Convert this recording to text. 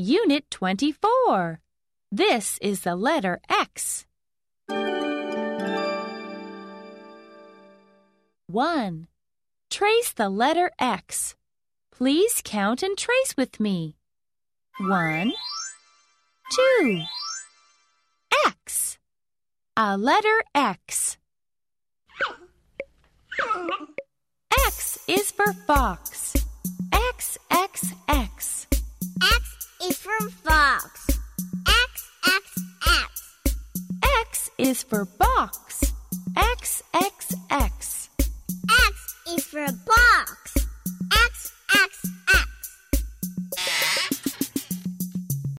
Unit 24. This is the letter X. 1. Trace the letter X. Please count and trace with me. 1, 2, X. A letter X. X is for fox. X, X, X. X is for fox. X, X, X. X is for box. X, X, X. X is for box.